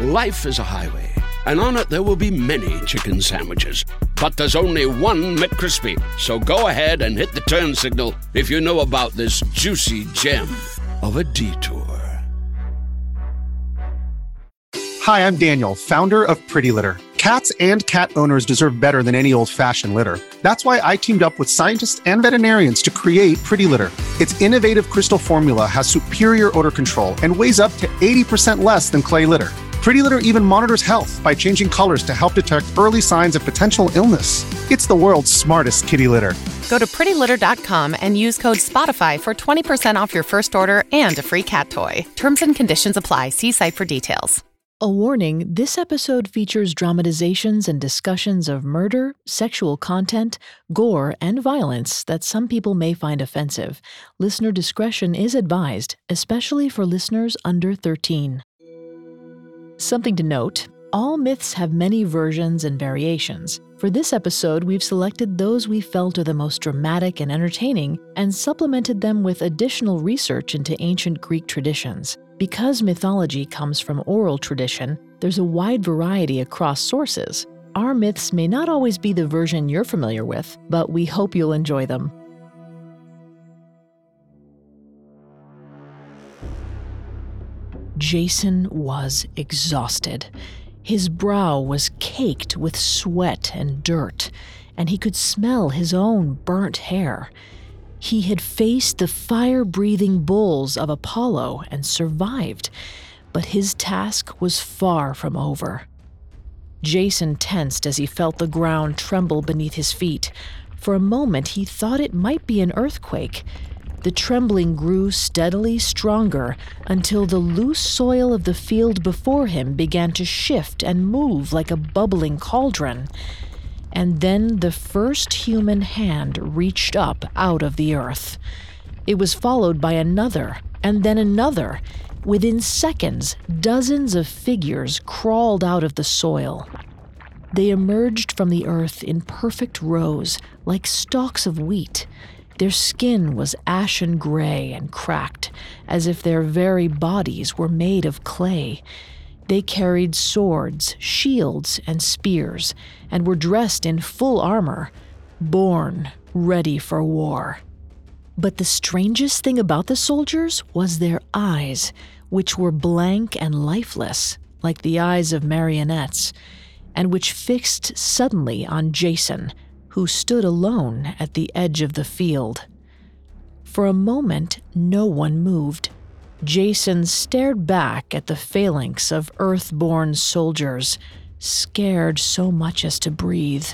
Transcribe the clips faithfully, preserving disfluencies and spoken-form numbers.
Life is a highway, and on it there will be many chicken sandwiches. But there's only one McCrispy, so go ahead and hit the turn signal if you know about this juicy gem of a detour. Hi, I'm Daniel, founder of Pretty Litter. Cats and cat owners deserve better than any old-fashioned litter. That's why I teamed up with scientists and veterinarians to create Pretty Litter. Its innovative crystal formula has superior odor control and weighs up to eighty percent less than clay litter. Pretty Litter even monitors health by changing colors to help detect early signs of potential illness. It's the world's smartest kitty litter. Go to pretty litter dot com and use code SPOTIFY for twenty percent off your first order and a free cat toy. Terms and conditions apply. See site for details. A warning, this episode features dramatizations and discussions of murder, sexual content, gore, and violence that some people may find offensive. Listener discretion is advised, especially for listeners under thirteen. Something to note, all myths have many versions and variations. For this episode, we've selected those we felt are the most dramatic and entertaining and supplemented them with additional research into ancient Greek traditions. Because mythology comes from oral tradition, there's a wide variety across sources. Our myths may not always be the version you're familiar with, but we hope you'll enjoy them. Jason was exhausted. His brow was caked with sweat and dirt, and he could smell his own burnt hair. He had faced the fire-breathing bulls of Apollo and survived, but his task was far from over. Jason tensed as he felt the ground tremble beneath his feet. For a moment, he thought it might be an earthquake. The trembling grew steadily stronger until the loose soil of the field before him began to shift and move like a bubbling cauldron. And then the first human hand reached up out of the earth. It was followed by another, and then another. Within seconds, dozens of figures crawled out of the soil. They emerged from the earth in perfect rows, like stalks of wheat. Their skin was ashen gray and cracked, as if their very bodies were made of clay. They carried swords, shields, and spears, and were dressed in full armor, born ready for war. But the strangest thing about the soldiers was their eyes, which were blank and lifeless, like the eyes of marionettes, and which fixed suddenly on Jason, who stood alone at the edge of the field. For a moment, no one moved. Jason stared back at the phalanx of earth-born soldiers, scared so much as to breathe.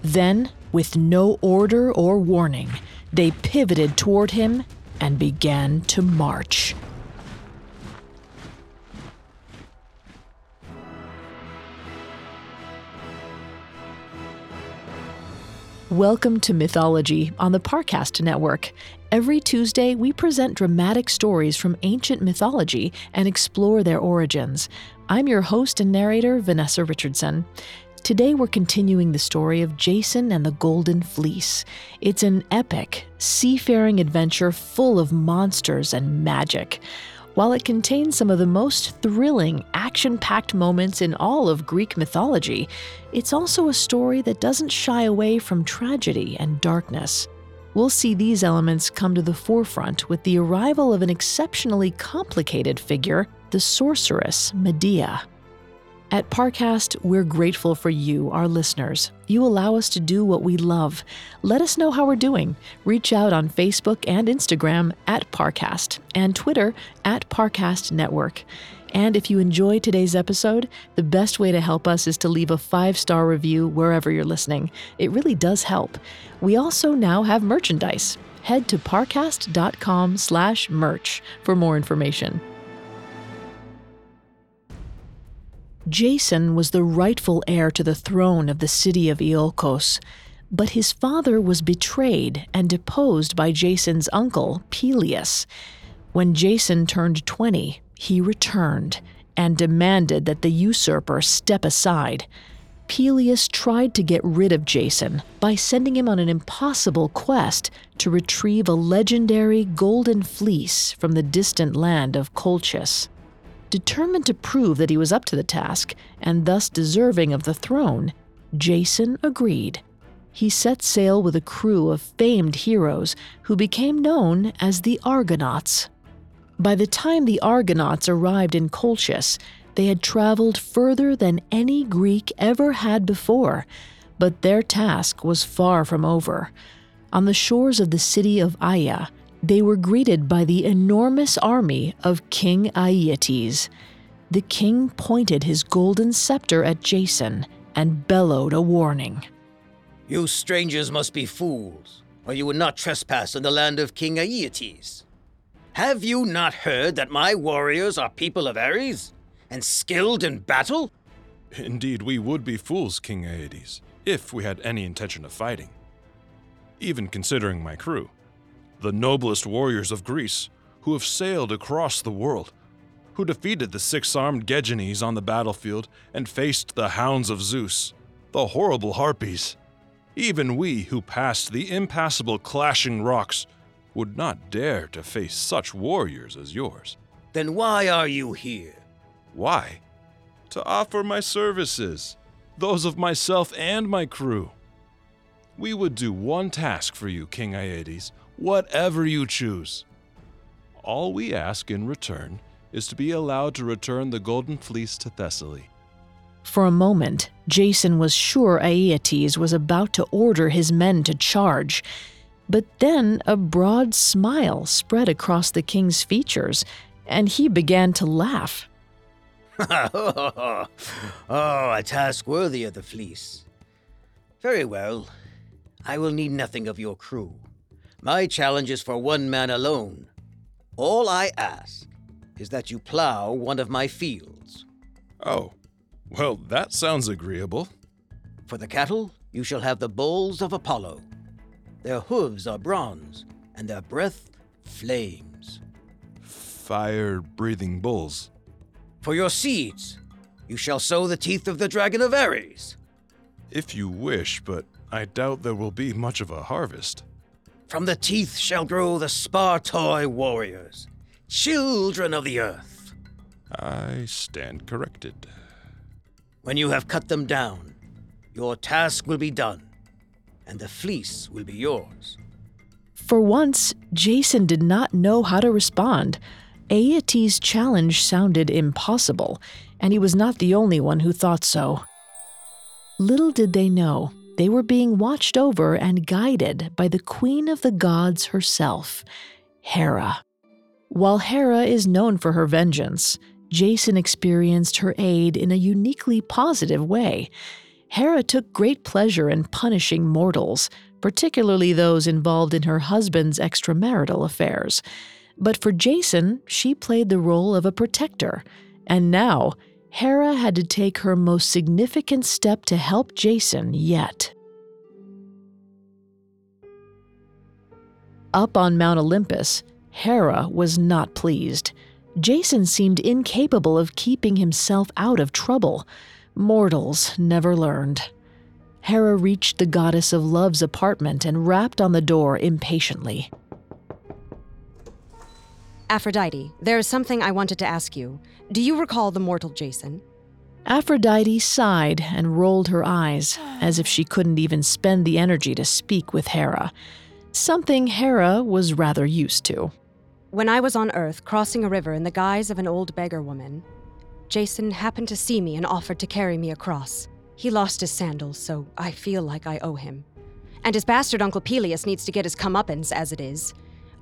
Then, with no order or warning, they pivoted toward him and began to march. Welcome to Mythology on the Parcast Network. Every Tuesday, we present dramatic stories from ancient mythology and explore their origins. I'm your host and narrator, Vanessa Richardson. Today, we're continuing the story of Jason and the Golden Fleece. It's an epic, seafaring adventure full of monsters and magic. While it contains some of the most thrilling, action-packed moments in all of Greek mythology, it's also a story that doesn't shy away from tragedy and darkness. We'll see these elements come to the forefront with the arrival of an exceptionally complicated figure, the sorceress Medea. At Parcast, we're grateful for you, our listeners. You allow us to do what we love. Let us know how we're doing. Reach out on Facebook and Instagram at Parcast and Twitter at Parcast Network. And if you enjoy today's episode, the best way to help us is to leave a five-star review wherever you're listening. It really does help. We also now have merchandise. Head to parcast.com slash merch for more information. Jason was the rightful heir to the throne of the city of Iolcos, but his father was betrayed and deposed by Jason's uncle, Pelias. When Jason turned twenty, he returned and demanded that the usurper step aside. Pelias tried to get rid of Jason by sending him on an impossible quest to retrieve a legendary golden fleece from the distant land of Colchis. Determined to prove that he was up to the task and thus deserving of the throne, Jason agreed. He set sail with a crew of famed heroes who became known as the Argonauts. By the time the Argonauts arrived in Colchis, they had traveled further than any Greek ever had before, but their task was far from over. On the shores of the city of Aia, they were greeted by the enormous army of King Aeetes. The king pointed his golden scepter at Jason and bellowed a warning. "You strangers must be fools, or you would not trespass on the land of King Aeetes. Have you not heard that my warriors are people of Ares and skilled in battle?" "Indeed, we would be fools, King Aeetes, if we had any intention of fighting. Even considering my crew, the noblest warriors of Greece, who have sailed across the world, who defeated the six-armed Gegenes on the battlefield and faced the hounds of Zeus, the horrible harpies, even we who passed the impassable clashing rocks would not dare to face such warriors as yours." "Then why are you here?" "Why? To offer my services, those of myself and my crew. We would do one task for you, King Aeetes, whatever you choose. All we ask in return is to be allowed to return the Golden Fleece to Thessaly." For a moment, Jason was sure Aeetes was about to order his men to charge, but then a broad smile spread across the king's features, and he began to laugh. "Oh, a task worthy of the fleece. Very well, I will need nothing of your crew. My challenge is for one man alone. All I ask is that you plow one of my fields." "Oh, well, that sounds agreeable." "For the cattle, you shall have the bulls of Apollo. Their hooves are bronze, and their breath flames." "Fire-breathing bulls." "For your seeds, you shall sow the teeth of the dragon of Ares." "If you wish, but I doubt there will be much of a harvest." "From the teeth shall grow the Spartoi warriors, children of the earth." "I stand corrected." "When you have cut them down, your task will be done, and the fleece will be yours." For once, Jason did not know how to respond. Aeetes' challenge sounded impossible, and he was not the only one who thought so. Little did they know, they were being watched over and guided by the queen of the gods herself, Hera. While Hera is known for her vengeance, Jason experienced her aid in a uniquely positive way. Hera took great pleasure in punishing mortals, particularly those involved in her husband's extramarital affairs. But for Jason, she played the role of a protector, and now Hera had to take her most significant step to help Jason yet. Up on Mount Olympus, Hera was not pleased. Jason seemed incapable of keeping himself out of trouble. Mortals never learned. Hera reached the goddess of love's apartment and rapped on the door impatiently. "Aphrodite, there is something I wanted to ask you. Do you recall the mortal Jason?" Aphrodite sighed and rolled her eyes, as if she couldn't even spend the energy to speak with Hera, something Hera was rather used to. "When I was on Earth, crossing a river in the guise of an old beggar woman, Jason happened to see me and offered to carry me across. He lost his sandals, so I feel like I owe him. And his bastard uncle Pelias needs to get his comeuppance as it is.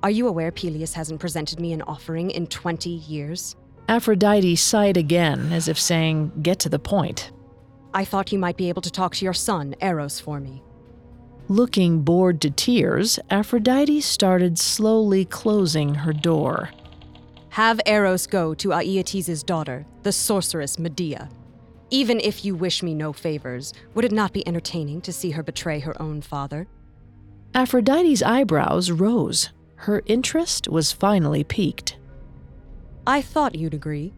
Are you aware Pelias hasn't presented me an offering in twenty years? Aphrodite sighed again, as if saying, "Get to the point." "I thought you might be able to talk to your son, Eros, for me." Looking bored to tears, Aphrodite started slowly closing her door. "Have Eros go to Aeetes' daughter, the sorceress Medea. Even if you wish me no favors, would it not be entertaining to see her betray her own father? Aphrodite's eyebrows rose. Her interest was finally piqued. I thought you'd agree.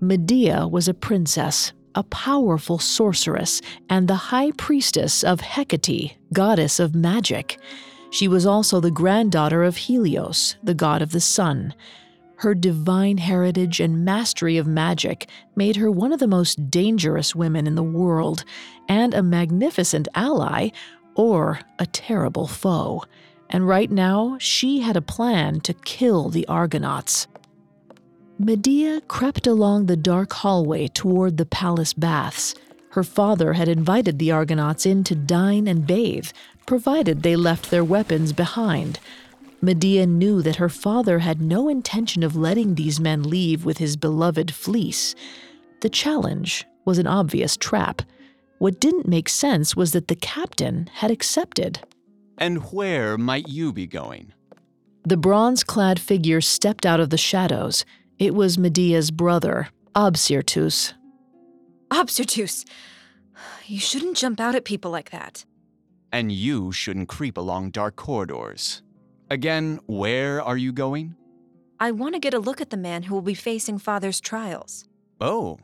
Medea was a princess, a powerful sorceress, and the high priestess of Hecate, goddess of magic. She was also the granddaughter of Helios, the god of the sun. Her divine heritage and mastery of magic made her one of the most dangerous women in the world, and a magnificent ally, or a terrible foe. And right now, she had a plan to kill the Argonauts. Medea crept along the dark hallway toward the palace baths. Her father had invited the Argonauts in to dine and bathe, provided they left their weapons behind. Medea knew that her father had no intention of letting these men leave with his beloved fleece. The challenge was an obvious trap. What didn't make sense was that the captain had accepted. And where might you be going? The bronze-clad figure stepped out of the shadows. It was Medea's brother, Absyrtus. Absyrtus! You shouldn't jump out at people like that. And you shouldn't creep along dark corridors. Again, where are you going? I want to get a look at the man who will be facing Father's trials. Oh.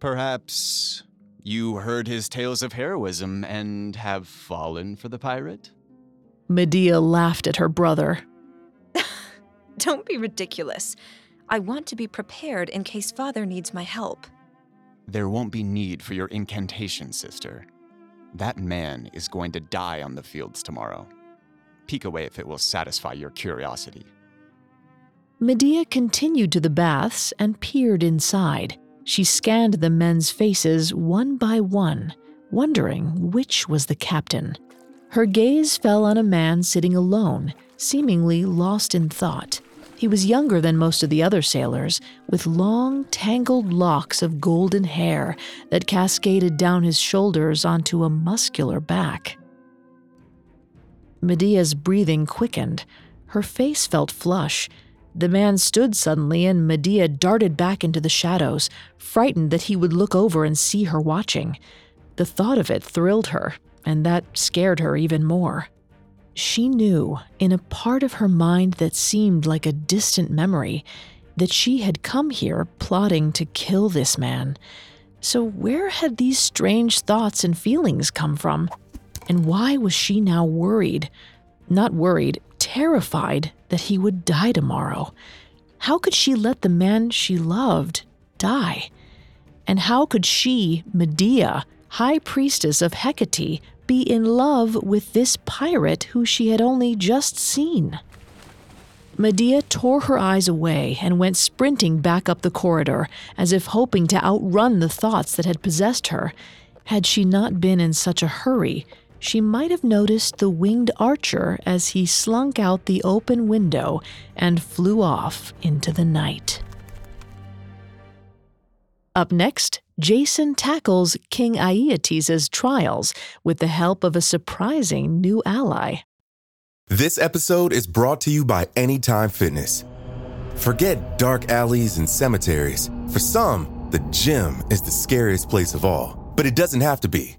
Perhaps you heard his tales of heroism and have fallen for the pirate? Medea laughed at her brother. Don't be ridiculous. I want to be prepared in case Father needs my help. There won't be need for your incantation, sister. That man is going to die on the fields tomorrow. Peek away if it will satisfy your curiosity. Medea continued to the baths and peered inside. She scanned the men's faces one by one, wondering which was the captain. Her gaze fell on a man sitting alone, seemingly lost in thought. He was younger than most of the other sailors, with long, tangled locks of golden hair that cascaded down his shoulders onto a muscular back. Medea's breathing quickened. Her face felt flush. The man stood suddenly, and Medea darted back into the shadows, frightened that he would look over and see her watching. The thought of it thrilled her, and that scared her even more. She knew, in a part of her mind that seemed like a distant memory, that she had come here plotting to kill this man. So where had these strange thoughts and feelings come from? And why was she now worried? Not worried, terrified that he would die tomorrow. How could she let the man she loved die? And how could she, Medea, high priestess of Hecate, be in love with this pirate who she had only just seen? Medea tore her eyes away and went sprinting back up the corridor, as if hoping to outrun the thoughts that had possessed her. Had she not been in such a hurry, she might have noticed the winged archer as he slunk out the open window and flew off into the night. Up next, Jason tackles King Aeetes' trials with the help of a surprising new ally. This episode is brought to you by Anytime Fitness. Forget dark alleys and cemeteries. For some, the gym is the scariest place of all, but it doesn't have to be.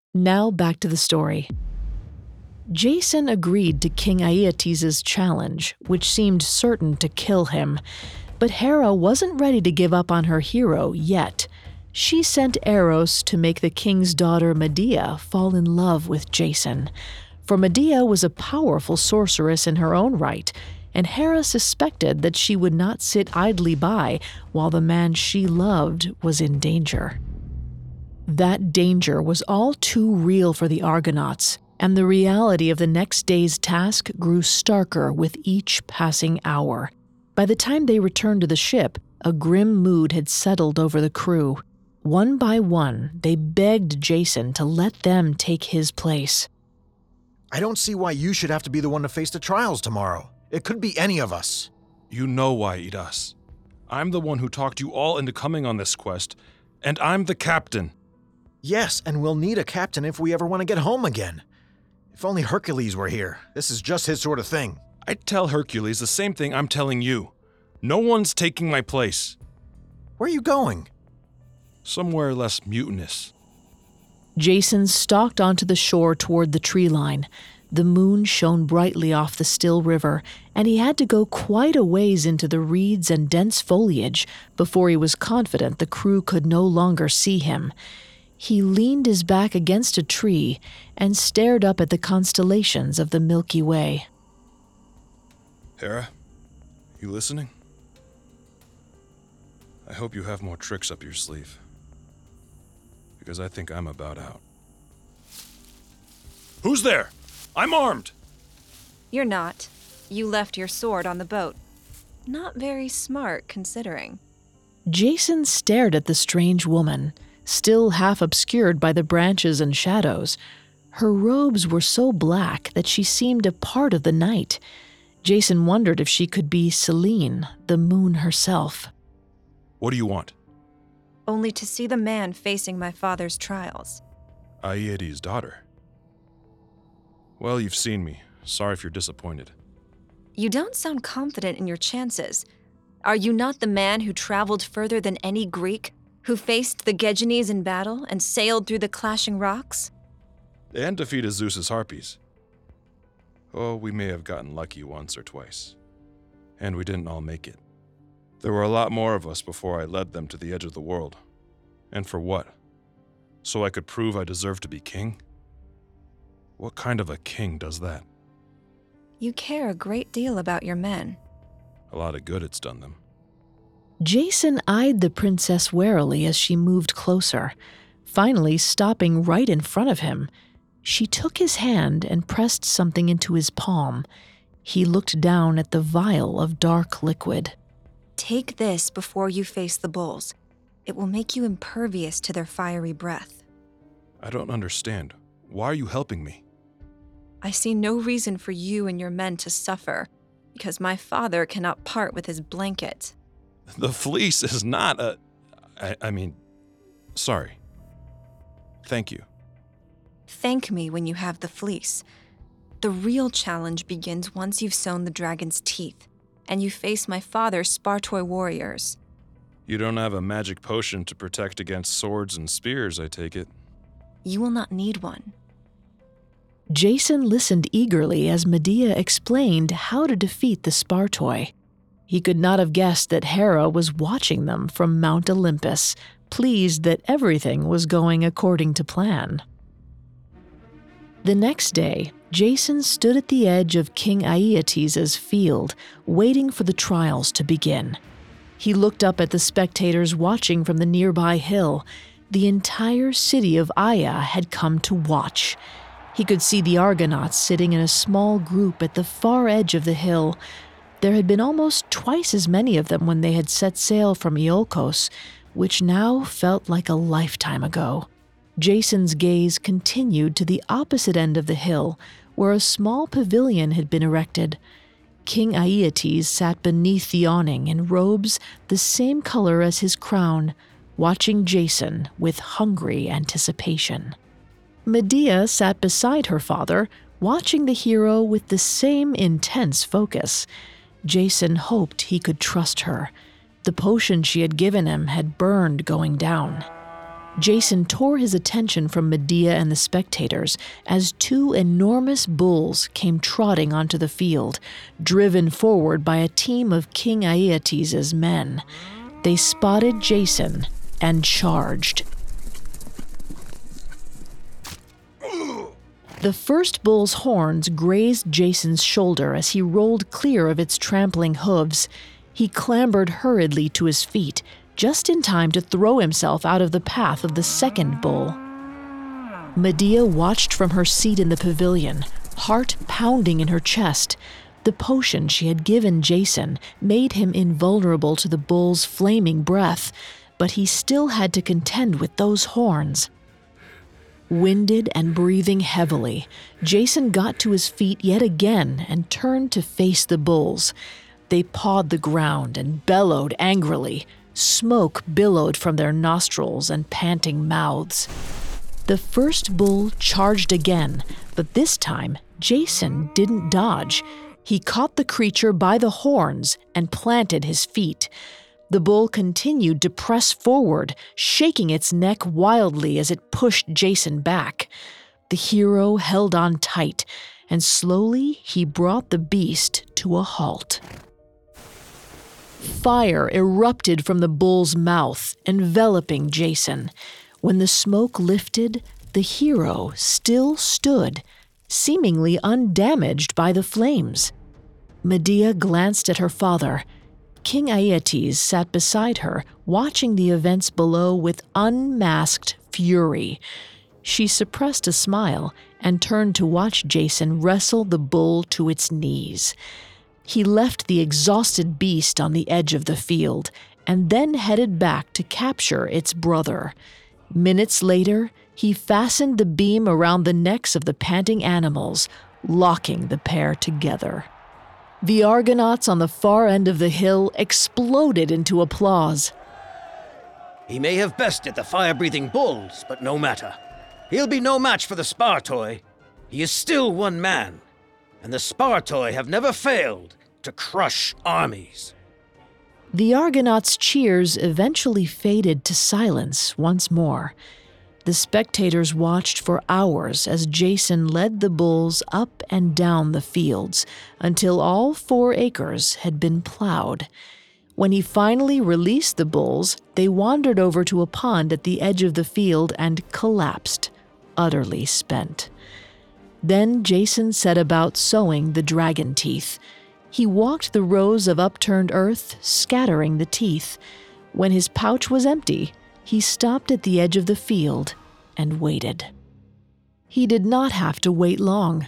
Now back to the story. Jason agreed to King Aeetes' challenge, which seemed certain to kill him. But Hera wasn't ready to give up on her hero yet. She sent Eros to make the king's daughter Medea fall in love with Jason. for Medea was a powerful sorceress in her own right, and Hera suspected that she would not sit idly by while the man she loved was in danger. That danger was all too real for the Argonauts, and the reality of the next day's task grew starker with each passing hour. By the time they returned to the ship, a grim mood had settled over the crew. One by one, they begged Jason to let them take his place. I don't see why you should have to be the one to face the trials tomorrow. It could be any of us. You know why, Aeetes. I'm the one who talked you all into coming on this quest, and I'm the captain. Yes, and we'll need a captain if we ever want to get home again. If only Hercules were here. This is just his sort of thing. I'd tell Hercules the same thing I'm telling you. No one's taking my place. Where are you going? Somewhere less mutinous. Jason stalked onto the shore toward the tree line. The moon shone brightly off the still river, and he had to go quite a ways into the reeds and dense foliage before he was confident the crew could no longer see him. He leaned his back against a tree and stared up at the constellations of the Milky Way. Hera, you listening? I hope you have more tricks up your sleeve, because I think I'm about out. Who's there? I'm armed! You're not. You left your sword on the boat. Not very smart, considering. Jason stared at the strange woman, still half obscured by the branches and shadows. Her robes were so black that she seemed a part of the night. Jason wondered if she could be Selene, the moon herself. What do you want? Only to see the man facing my father's trials. Aeetes' daughter. Well, you've seen me. Sorry if you're disappointed. You don't sound confident in your chances. Are you not the man who traveled further than any Greek, who faced the Gegenes in battle and sailed through the clashing rocks? And defeated Zeus's harpies. Oh, we may have gotten lucky once or twice. And we didn't all make it. There were a lot more of us before I led them to the edge of the world. And for what? So I could prove I deserved to be king? What kind of a king does that? You care a great deal about your men. A lot of good it's done them. Jason eyed the princess warily as she moved closer, finally stopping right in front of him. She took his hand and pressed something into his palm. He looked down at the vial of dark liquid. Take this before you face the bulls. It will make you impervious to their fiery breath. I don't understand. Why are you helping me? I see no reason for you and your men to suffer, because my father cannot part with his blanket. The fleece is not a... I, I mean, sorry. Thank you. Thank me when you have the fleece. The real challenge begins once you've sown the dragon's teeth, and you face my father's Spartoi warriors. You don't have a magic potion to protect against swords and spears, I take it. You will not need one. Jason listened eagerly as Medea explained how to defeat the Spartoi. He could not have guessed that Hera was watching them from Mount Olympus, pleased that everything was going according to plan. The next day, Jason stood at the edge of King Aeetes' field, waiting for the trials to begin. He looked up at the spectators watching from the nearby hill. The entire city of Aia had come to watch. He could see the Argonauts sitting in a small group at the far edge of the hill. There had been almost twice as many of them when they had set sail from Iolcos, which now felt like a lifetime ago. Jason's gaze continued to the opposite end of the hill, where a small pavilion had been erected. King Aeetes sat beneath the awning in robes the same color as his crown, watching Jason with hungry anticipation. Medea sat beside her father, watching the hero with the same intense focus. Jason hoped he could trust her. The potion she had given him had burned going down. Jason tore his attention from Medea and the spectators as two enormous bulls came trotting onto the field, driven forward by a team of King Aeetes' men. They spotted Jason and charged. The first bull's horns grazed Jason's shoulder as he rolled clear of its trampling hooves. He clambered hurriedly to his feet, just in time to throw himself out of the path of the second bull. Medea watched from her seat in the pavilion, heart pounding in her chest. The potion she had given Jason made him invulnerable to the bull's flaming breath, but he still had to contend with those horns. Winded and breathing heavily, Jason got to his feet yet again and turned to face the bulls. They pawed the ground and bellowed angrily. Smoke billowed from their nostrils and panting mouths. The first bull charged again, but this time Jason didn't dodge. He caught the creature by the horns and planted his feet. The bull continued to press forward, shaking its neck wildly as it pushed Jason back. The hero held on tight, and slowly he brought the beast to a halt. Fire erupted from the bull's mouth, enveloping Jason. When the smoke lifted, the hero still stood, seemingly undamaged by the flames. Medea glanced at her father. King Aeetes sat beside her, watching the events below with unmasked fury. She suppressed a smile and turned to watch Jason wrestle the bull to its knees. He left the exhausted beast on the edge of the field and then headed back to capture its brother. Minutes later, he fastened the beam around the necks of the panting animals, locking the pair together. The Argonauts on the far end of the hill exploded into applause. He may have bested the fire-breathing bulls, but no matter. He'll be no match for the Spartoi. He is still one man, and the Spartoi have never failed to crush armies. The Argonauts' cheers eventually faded to silence once more. The spectators watched for hours as Jason led the bulls up and down the fields until all four acres had been plowed. When he finally released the bulls, they wandered over to a pond at the edge of the field and collapsed, utterly spent. Then Jason set about sowing the dragon teeth. He walked the rows of upturned earth, scattering the teeth. When his pouch was empty, he stopped at the edge of the field and waited. He did not have to wait long.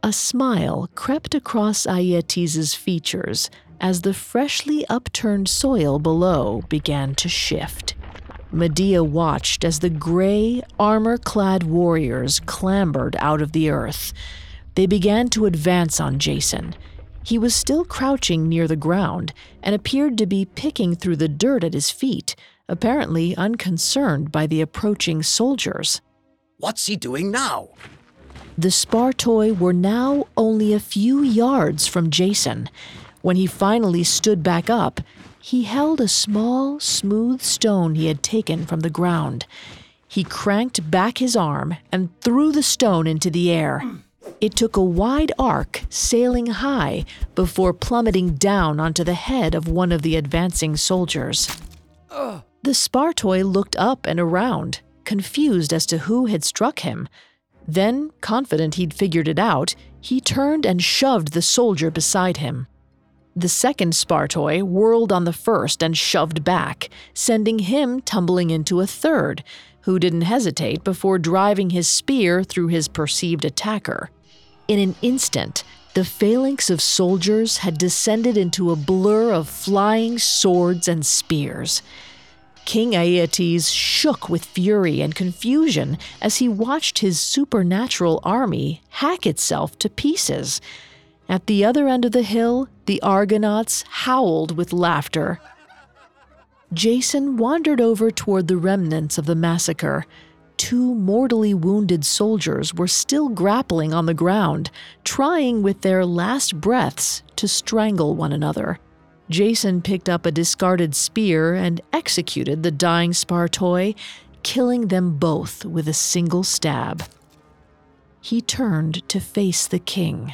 A smile crept across Aeetes' features as the freshly upturned soil below began to shift. Medea watched as the gray, armor-clad warriors clambered out of the earth. They began to advance on Jason. He was still crouching near the ground and appeared to be picking through the dirt at his feet, apparently unconcerned by the approaching soldiers. What's he doing now? The Spartoi were now only a few yards from Jason. When he finally stood back up, he held a small, smooth stone he had taken from the ground. He cranked back his arm and threw the stone into the air. It took a wide arc, sailing high, before plummeting down onto the head of one of the advancing soldiers. Ugh. The Spartoi looked up and around, confused as to who had struck him. Then, confident he'd figured it out, he turned and shoved the soldier beside him. The second Spartoi whirled on the first and shoved back, sending him tumbling into a third, who didn't hesitate before driving his spear through his perceived attacker. In an instant, the phalanx of soldiers had descended into a blur of flying swords and spears. King Aeetes shook with fury and confusion as he watched his supernatural army hack itself to pieces. At the other end of the hill, the Argonauts howled with laughter. Jason wandered over toward the remnants of the massacre. Two mortally wounded soldiers were still grappling on the ground, trying with their last breaths to strangle one another. Jason picked up a discarded spear and executed the dying Spartoi, killing them both with a single stab. He turned to face the king.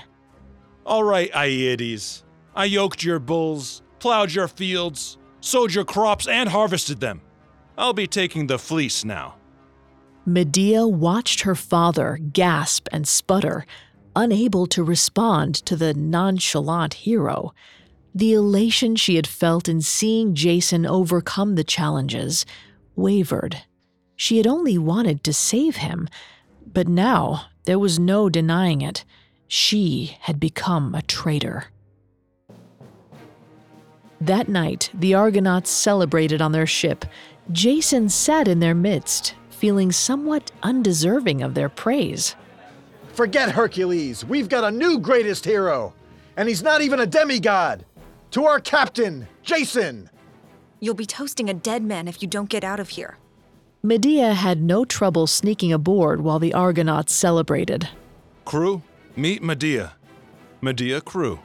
All right, Aeetes. I yoked your bulls, plowed your fields, sowed your crops, and harvested them. I'll be taking the fleece now. Medea watched her father gasp and sputter, unable to respond to the nonchalant hero. The elation she had felt in seeing Jason overcome the challenges wavered. She had only wanted to save him, but now there was no denying it. She had become a traitor. That night, the Argonauts celebrated on their ship. Jason sat in their midst, feeling somewhat undeserving of their praise. Forget Hercules! We've got a new greatest hero! And he's not even a demigod! To our captain, Jason! You'll be toasting a dead man if you don't get out of here. Medea had no trouble sneaking aboard while the Argonauts celebrated. Crew, meet Medea. Medea, crew.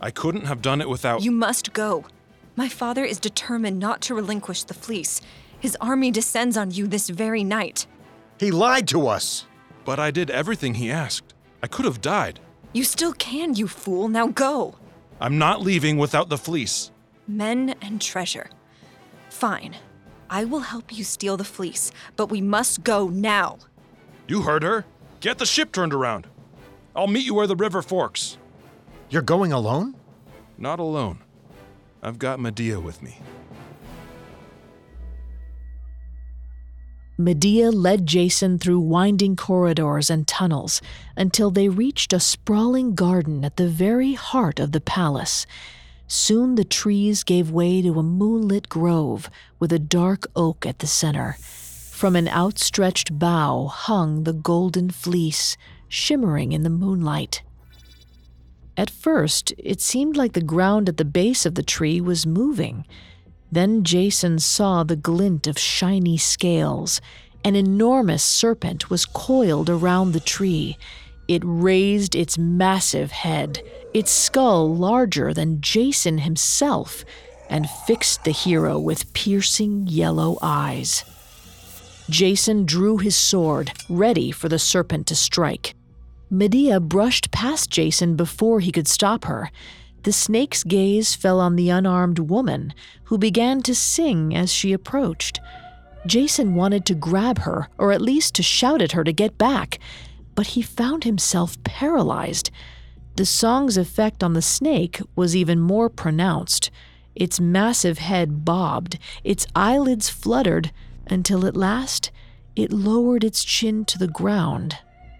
I couldn't have done it without— You must go. My father is determined not to relinquish the fleece. His army descends on you this very night. He lied to us. But I did everything he asked. I could have died. You still can, you fool. Now go. I'm not leaving without the fleece. Men and treasure. Fine. I will help you steal the fleece, but we must go now. You heard her. Get the ship turned around. I'll meet you where the river forks. You're going alone? Not alone. I've got Medea with me. Medea led Jason through winding corridors and tunnels until they reached a sprawling garden at the very heart of the palace. Soon the trees gave way to a moonlit grove with a dark oak at the center. From an outstretched bough hung the golden fleece, shimmering in the moonlight. At first, it seemed like the ground at the base of the tree was moving. Then Jason saw the glint of shiny scales. An enormous serpent was coiled around the tree. It raised its massive head, its skull larger than Jason himself, and fixed the hero with piercing yellow eyes. Jason drew his sword, ready for the serpent to strike. Medea brushed past Jason before he could stop her. The snake's gaze fell on the unarmed woman, who began to sing as she approached. Jason wanted to grab her, or at least to shout at her to get back, but he found himself paralyzed. The song's effect on the snake was even more pronounced. Its massive head bobbed, its eyelids fluttered, until at last it lowered its chin to the ground,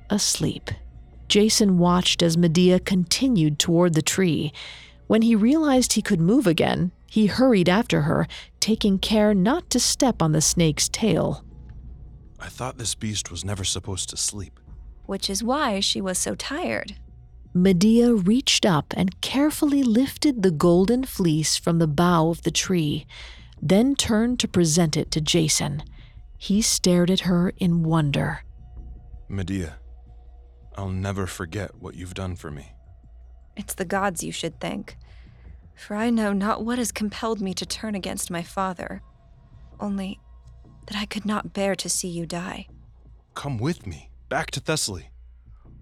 asleep. Jason watched as Medea continued toward the tree. When he realized he could move again, he hurried after her, taking care not to step on the snake's tail. I thought this beast was never supposed to sleep. Which is why she was so tired. Medea reached up and carefully lifted the golden fleece from the bough of the tree, then turned to present it to Jason. He stared at her in wonder. Medea, I'll never forget what you've done for me. It's the gods you should thank, for I know not what has compelled me to turn against my father, only that I could not bear to see you die. Come with me, back to Thessaly.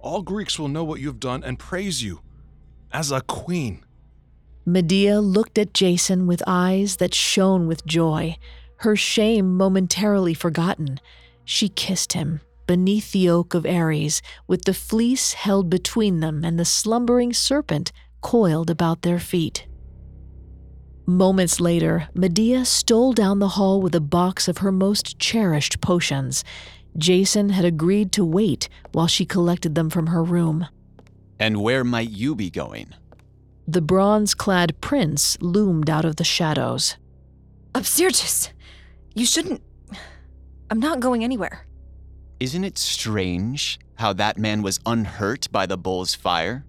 All Greeks will know what you've done and praise you as a queen. Medea looked at Jason with eyes that shone with joy, her shame momentarily forgotten. She kissed him beneath the oak of Ares, with the fleece held between them and the slumbering serpent coiled about their feet. Moments later, Medea stole down the hall with a box of her most cherished potions. Jason had agreed to wait while she collected them from her room. And where might you be going? The bronze-clad prince loomed out of the shadows. Absyrtus, you shouldn't... I'm not going anywhere. Isn't it strange how that man was unhurt by the bull's fire?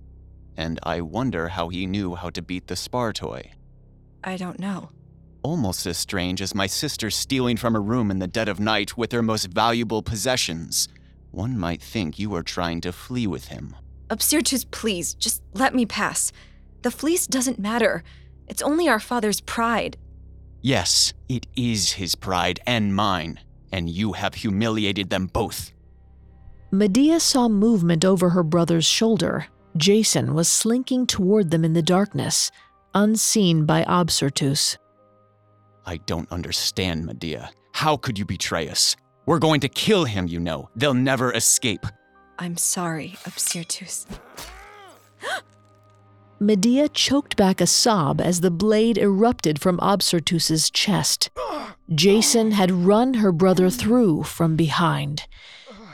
And I wonder how he knew how to beat the Spartoi. I don't know. Almost as strange as my sister stealing from her room in the dead of night with her most valuable possessions. One might think you were trying to flee with him. Absyrtus, please, just let me pass. The fleece doesn't matter. It's only our father's pride. Yes, it is his pride and mine. And you have humiliated them both. Medea saw movement over her brother's shoulder. Jason was slinking toward them in the darkness, unseen by Absyrtus. I don't understand, Medea. How could you betray us? We're going to kill him, you know. They'll never escape. I'm sorry, Absyrtus. Medea choked back a sob as the blade erupted from Absyrtus' chest. Jason had run her brother through from behind.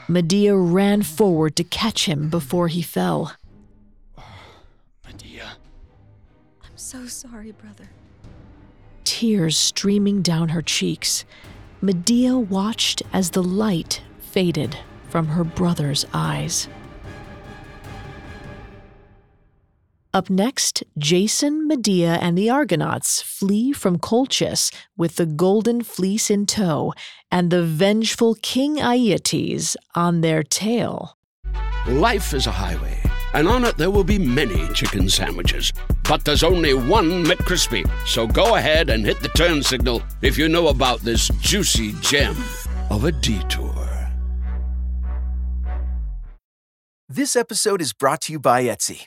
Medea ran forward to catch him before he fell. Medea. I'm so sorry, brother. Tears streaming down her cheeks, Medea watched as the light faded from her brother's eyes. Up next, Jason, Medea, and the Argonauts flee from Colchis with the Golden Fleece in tow and the vengeful King Aeetes on their tail. Life is a highway, and on it there will be many chicken sandwiches. But there's only one McCrispy, so go ahead and hit the turn signal if you know about this juicy gem of a detour. This episode is brought to you by Etsy.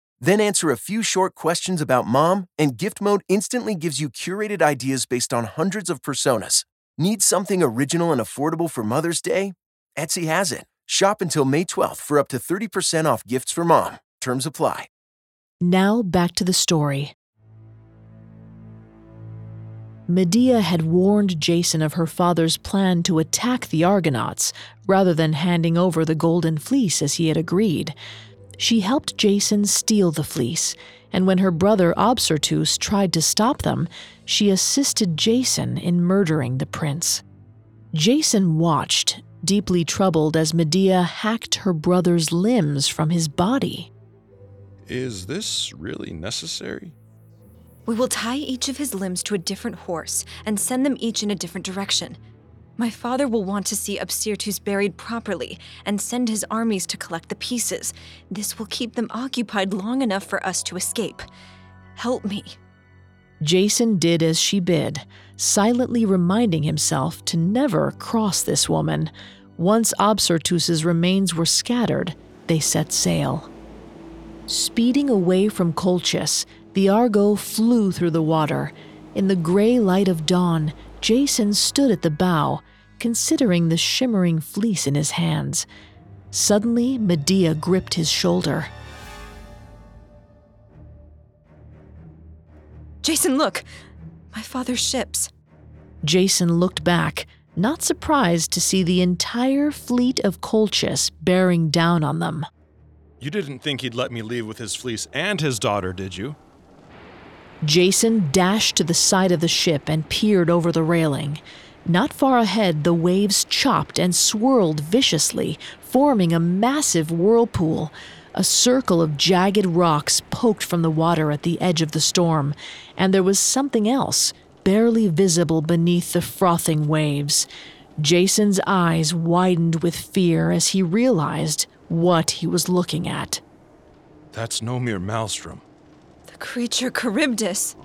Then answer a few short questions about Mom, and Gift Mode instantly gives you curated ideas based on hundreds of personas. Need something original and affordable for Mother's Day? Etsy has it. Shop until May twelfth for up to thirty percent off gifts for Mom. Terms apply. Now back to the story. Medea had warned Jason of her father's plan to attack the Argonauts rather than handing over the Golden Fleece as he had agreed. She helped Jason steal the fleece, and when her brother Absyrtus tried to stop them, she assisted Jason in murdering the prince. Jason watched, deeply troubled, as Medea hacked her brother's limbs from his body. Is this really necessary? We will tie each of his limbs to a different horse and send them each in a different direction. My father will want to see Absyrtus buried properly and send his armies to collect the pieces. This will keep them occupied long enough for us to escape. Help me. Jason did as she bid, silently reminding himself to never cross this woman. Once Absyrtus's remains were scattered, they set sail. Speeding away from Colchis, the Argo flew through the water. In the gray light of dawn, Jason stood at the bow, considering the shimmering fleece in his hands. Suddenly, Medea gripped his shoulder. Jason, look! My father's ships. Jason looked back, not surprised to see the entire fleet of Colchis bearing down on them. You didn't think he'd let me leave with his fleece and his daughter, did you? Jason dashed to the side of the ship and peered over the railing. Not far ahead, the waves chopped and swirled viciously, forming a massive whirlpool. A circle of jagged rocks poked from the water at the edge of the storm, and there was something else, barely visible beneath the frothing waves. Jason's eyes widened with fear as he realized what he was looking at. That's no mere maelstrom. Creature Charybdis.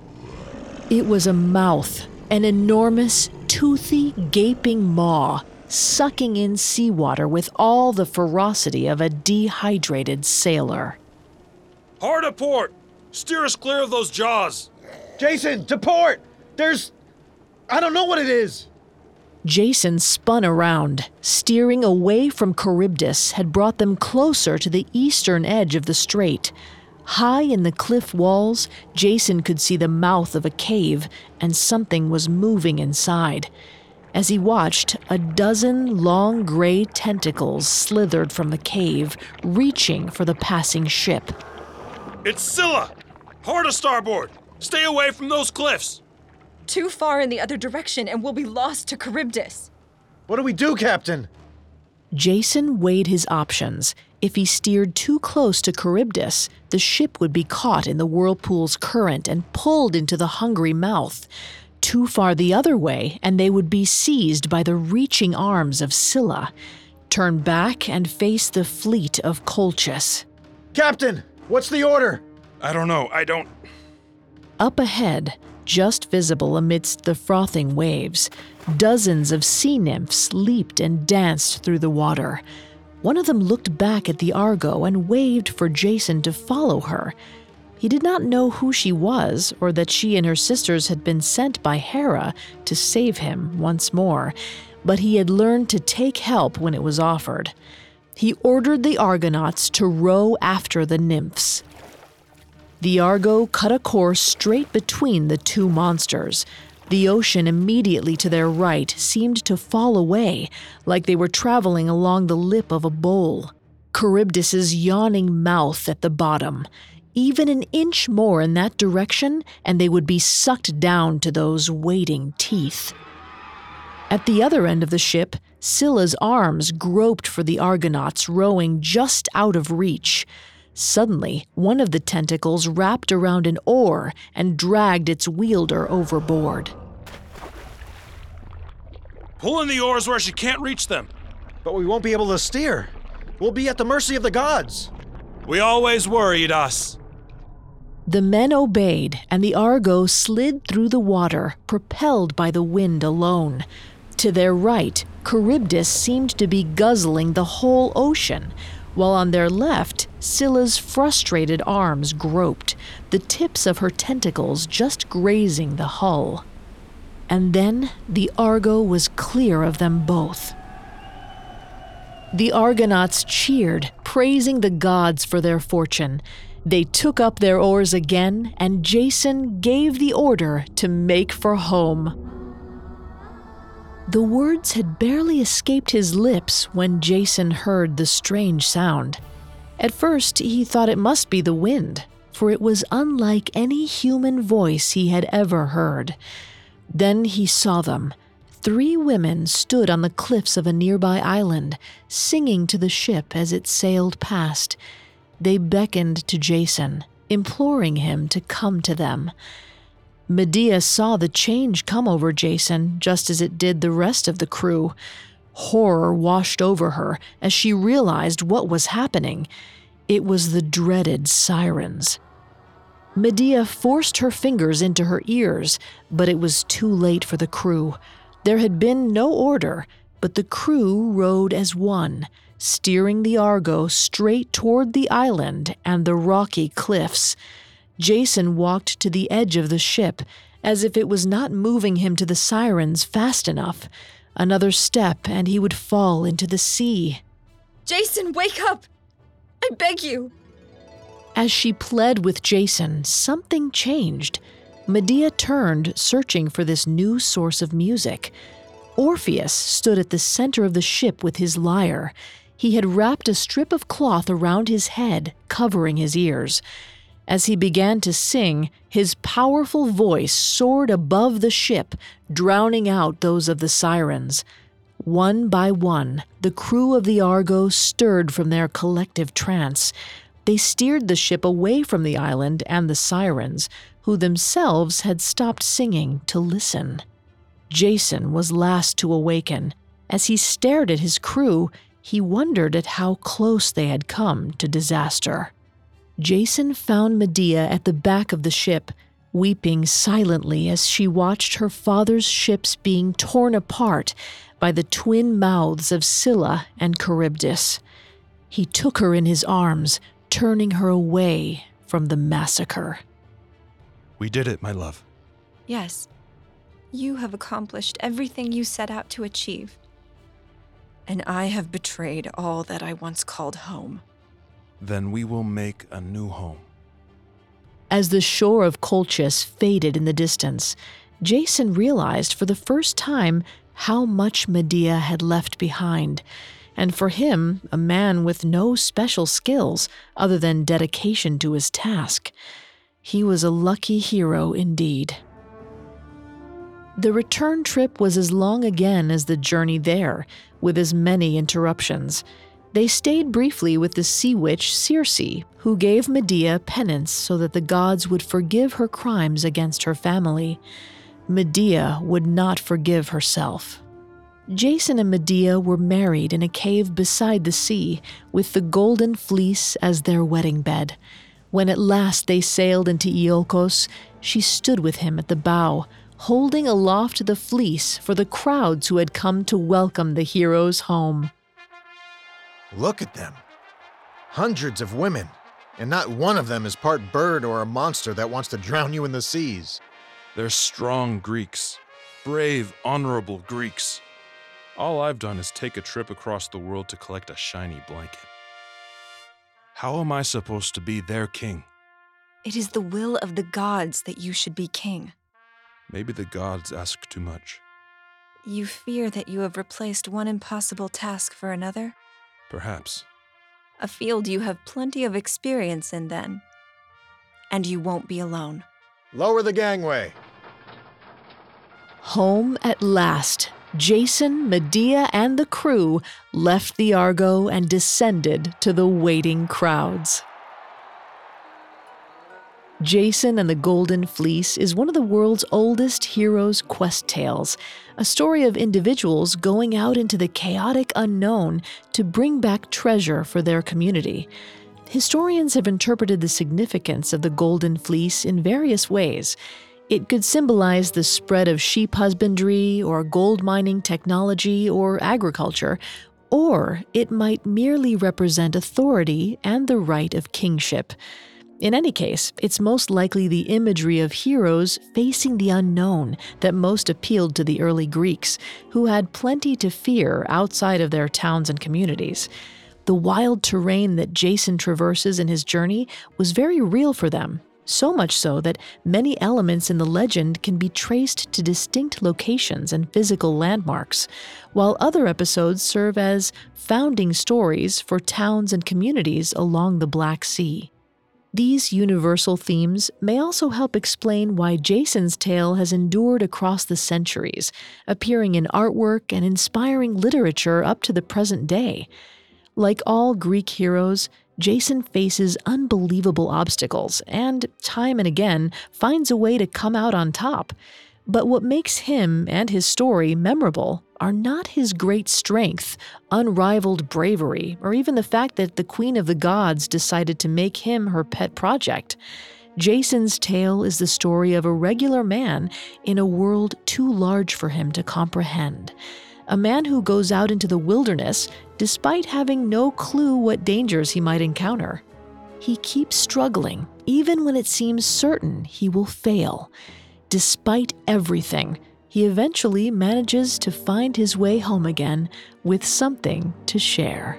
It was a mouth, an enormous, toothy, gaping maw, sucking in seawater with all the ferocity of a dehydrated sailor. Hard a port! Steer us clear of those jaws! Jason, to port! There's... I don't know what it is! Jason spun around. Steering away from Charybdis had brought them closer to the eastern edge of the strait. High in the cliff walls, Jason could see the mouth of a cave, and something was moving inside. As he watched, a dozen long gray tentacles slithered from the cave, reaching for the passing ship. It's Scylla! Hard a starboard! Stay away from those cliffs! Too far in the other direction, and we'll be lost to Charybdis. What do we do, Captain? Jason weighed his options. If he steered too close to Charybdis, the ship would be caught in the whirlpool's current and pulled into the hungry mouth. Too far the other way, and they would be seized by the reaching arms of Scylla. turn back and face the fleet of Colchis. Captain, what's the order? I don't know, I don't... Up ahead, just visible amidst the frothing waves, dozens of sea nymphs leaped and danced through the water. One of them looked back at the Argo and waved for Jason to follow her. He did not know who she was or that she and her sisters had been sent by Hera to save him once more, but he had learned to take help when it was offered. He ordered the Argonauts to row after the nymphs. The Argo cut a course straight between the two monsters. The ocean immediately to their right seemed to fall away, like they were traveling along the lip of a bowl. Charybdis's yawning mouth at the bottom. Even an inch more in that direction, and they would be sucked down to those waiting teeth. At the other end of the ship, Scylla's arms groped for the Argonauts, rowing just out of reach. Suddenly, one of the tentacles wrapped around an oar and dragged its wielder overboard. Pull in the oars where she can't reach them. But we won't be able to steer. We'll be at the mercy of the gods. We always worried us. The men obeyed, and the Argo slid through the water, propelled by the wind alone. To their right, Charybdis seemed to be guzzling the whole ocean, while on their left, Scylla's frustrated arms groped, the tips of her tentacles just grazing the hull. And then the Argo was clear of them both. The Argonauts cheered, praising the gods for their fortune. They took up their oars again, and Jason gave the order to make for home. The words had barely escaped his lips when Jason heard the strange sound. At first, he thought it must be the wind, for it was unlike any human voice he had ever heard. Then he saw them. Three women stood on the cliffs of a nearby island, singing to the ship as it sailed past. They beckoned to Jason, imploring him to come to them. Medea saw the change come over Jason, just as it did the rest of the crew. Horror washed over her as she realized what was happening. It was the dreaded sirens. Medea forced her fingers into her ears, but it was too late for the crew. There had been no order, but the crew rowed as one, steering the Argo straight toward the island and the rocky cliffs. Jason walked to the edge of the ship, as if it was not moving him to the sirens fast enough. Another step and he would fall into the sea. Jason, wake up! I beg you! As she pled with Jason, something changed. Medea turned, searching for this new source of music. Orpheus stood at the center of the ship with his lyre. He had wrapped a strip of cloth around his head, covering his ears. As he began to sing, his powerful voice soared above the ship, drowning out those of the sirens. One by one, the crew of the Argo stirred from their collective trance. They steered the ship away from the island and the sirens, who themselves had stopped singing to listen. Jason was last to awaken. As he stared at his crew, he wondered at how close they had come to disaster. Jason found Medea at the back of the ship, weeping silently as she watched her father's ships being torn apart by the twin mouths of Scylla and Charybdis. He took her in his arms, turning her away from the massacre. We did it, my love. Yes, you have accomplished everything you set out to achieve. And I have betrayed all that I once called home. Then we will make a new home. As the shore of Colchis faded in the distance, Jason realized for the first time how much Medea had left behind. And for him, a man with no special skills other than dedication to his task, he was a lucky hero indeed. The return trip was as long again as the journey there, with as many interruptions. They stayed briefly with the sea witch Circe, who gave Medea penance so that the gods would forgive her crimes against her family. Medea would not forgive herself. Jason and Medea were married in a cave beside the sea, with the Golden Fleece as their wedding bed. When at last they sailed into Iolcos, she stood with him at the bow, holding aloft the fleece for the crowds who had come to welcome the heroes home. Look at them. Hundreds of women, and not one of them is part bird or a monster that wants to drown you in the seas. They're strong Greeks, brave, honorable Greeks. All I've done is take a trip across the world to collect a shiny blanket. How am I supposed to be their king? It is the will of the gods that you should be king. Maybe the gods ask too much. You fear that you have replaced one impossible task for another? Perhaps. A field you have plenty of experience in, then. And you won't be alone. Lower the gangway. Home at last, Jason, Medea, and the crew left the Argo and descended to the waiting crowds. Jason and the Golden Fleece is one of the world's oldest heroes' quest tales, a story of individuals going out into the chaotic unknown to bring back treasure for their community. Historians have interpreted the significance of the Golden Fleece in various ways. It could symbolize the spread of sheep husbandry or gold mining technology or agriculture, or it might merely represent authority and the right of kingship. In any case, it's most likely the imagery of heroes facing the unknown that most appealed to the early Greeks, who had plenty to fear outside of their towns and communities. The wild terrain that Jason traverses in his journey was very real for them, so much so that many elements in the legend can be traced to distinct locations and physical landmarks, while other episodes serve as founding stories for towns and communities along the Black Sea. These universal themes may also help explain why Jason's tale has endured across the centuries, appearing in artwork and inspiring literature up to the present day. Like all Greek heroes, Jason faces unbelievable obstacles and, time and again, finds a way to come out on top. But what makes him and his story memorable are not his great strength, unrivaled bravery, or even the fact that the Queen of the Gods decided to make him her pet project. Jason's tale is the story of a regular man in a world too large for him to comprehend. A man who goes out into the wilderness despite having no clue what dangers he might encounter. He keeps struggling, even when it seems certain he will fail. Despite everything, he eventually manages to find his way home again with something to share.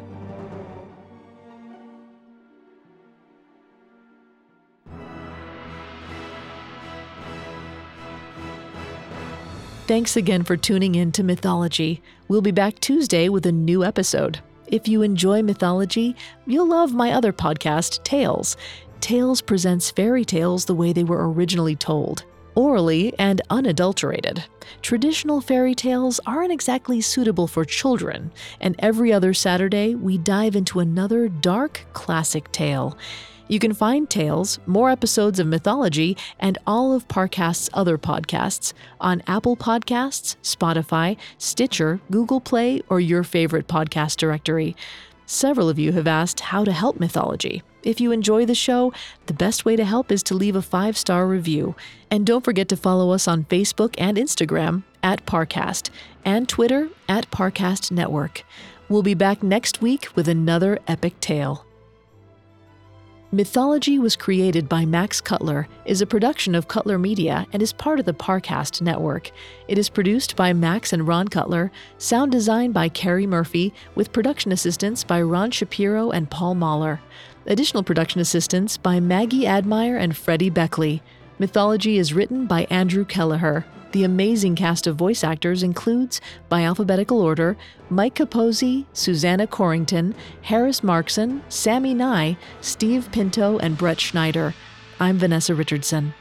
Thanks again for tuning in to Mythology. We'll be back Tuesday with a new episode. If you enjoy Mythology, you'll love my other podcast, Tales. Tales presents fairy tales the way they were originally told, orally and unadulterated. Traditional fairy tales aren't exactly suitable for children, and every other Saturday we dive into another dark classic tale. You can find Tales, more episodes of Mythology, and all of Parcast's other podcasts on Apple Podcasts, Spotify, Stitcher, Google Play, or your favorite podcast directory. Several of you have asked how to help Mythology. If you enjoy the show, the best way to help is to leave a five-star review. And don't forget to follow us on Facebook and Instagram at Parcast and Twitter at Parcast Network. We'll be back next week with another epic tale. Mythology was created by Max Cutler, is a production of Cutler Media, and is part of the Parcast Network. It is produced by Max and Ron Cutler, sound design by Carrie Murphy, with production assistance by Ron Shapiro and Paul Mahler. Additional production assistance by Maggie Admire and Freddie Beckley. Mythology is written by Andrew Kelleher. The amazing cast of voice actors includes, by alphabetical order, Mike Capozzi, Susanna Corrington, Harris Markson, Sammy Nye, Steve Pinto, and Brett Schneider. I'm Vanessa Richardson.